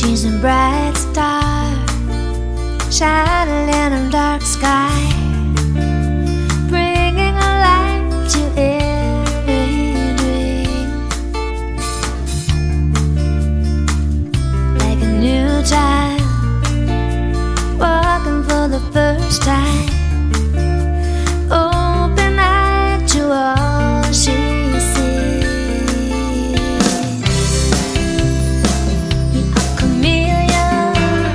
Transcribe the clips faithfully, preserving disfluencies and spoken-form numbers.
She's a bright star shining in a dark sky, bringing a light to every dream. Like a new child walking for the first time, open eye to all she sees.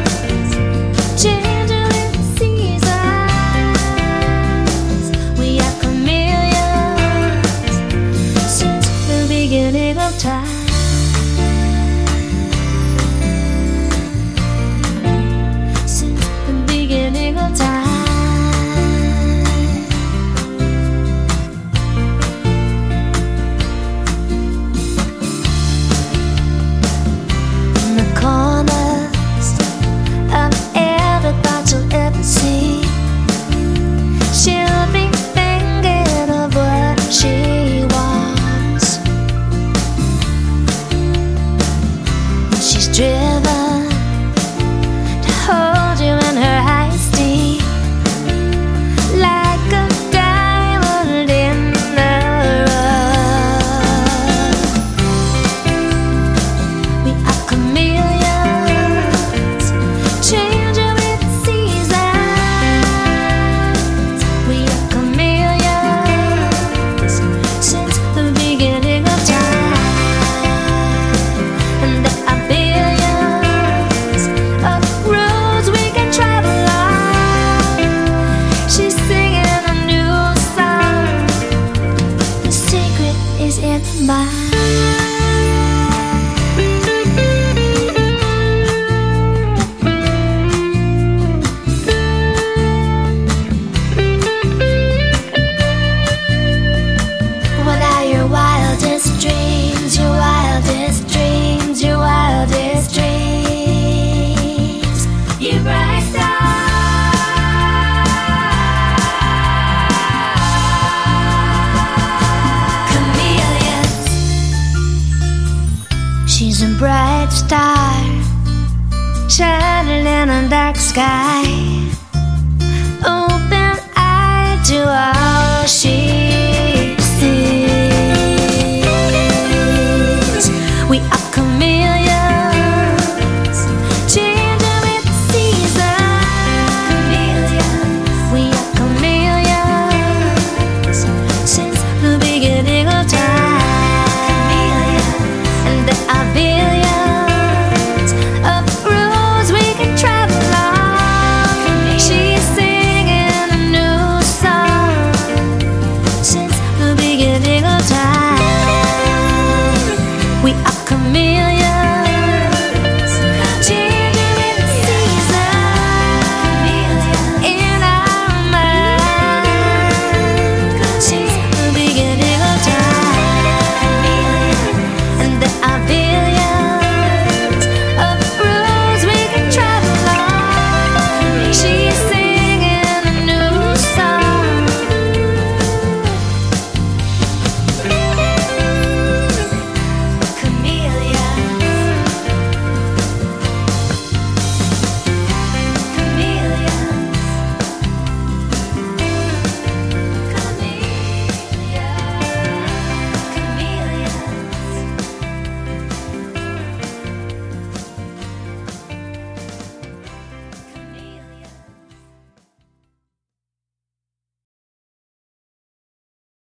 We are chameleons, changing with the seasons. We are chameleons since the beginning of time. Driven to hold you in her high esteem, like a diamond in the rough. We are chameleons, changing with the seasons. We are chameleons since the beginning of time, and there are billions in my She's a bright star shining in a dark sky, open eye to all she sees. We are chameleons, changing with the seasons. Chameleons. We are chameleons since the beginning of time. We are chameleons.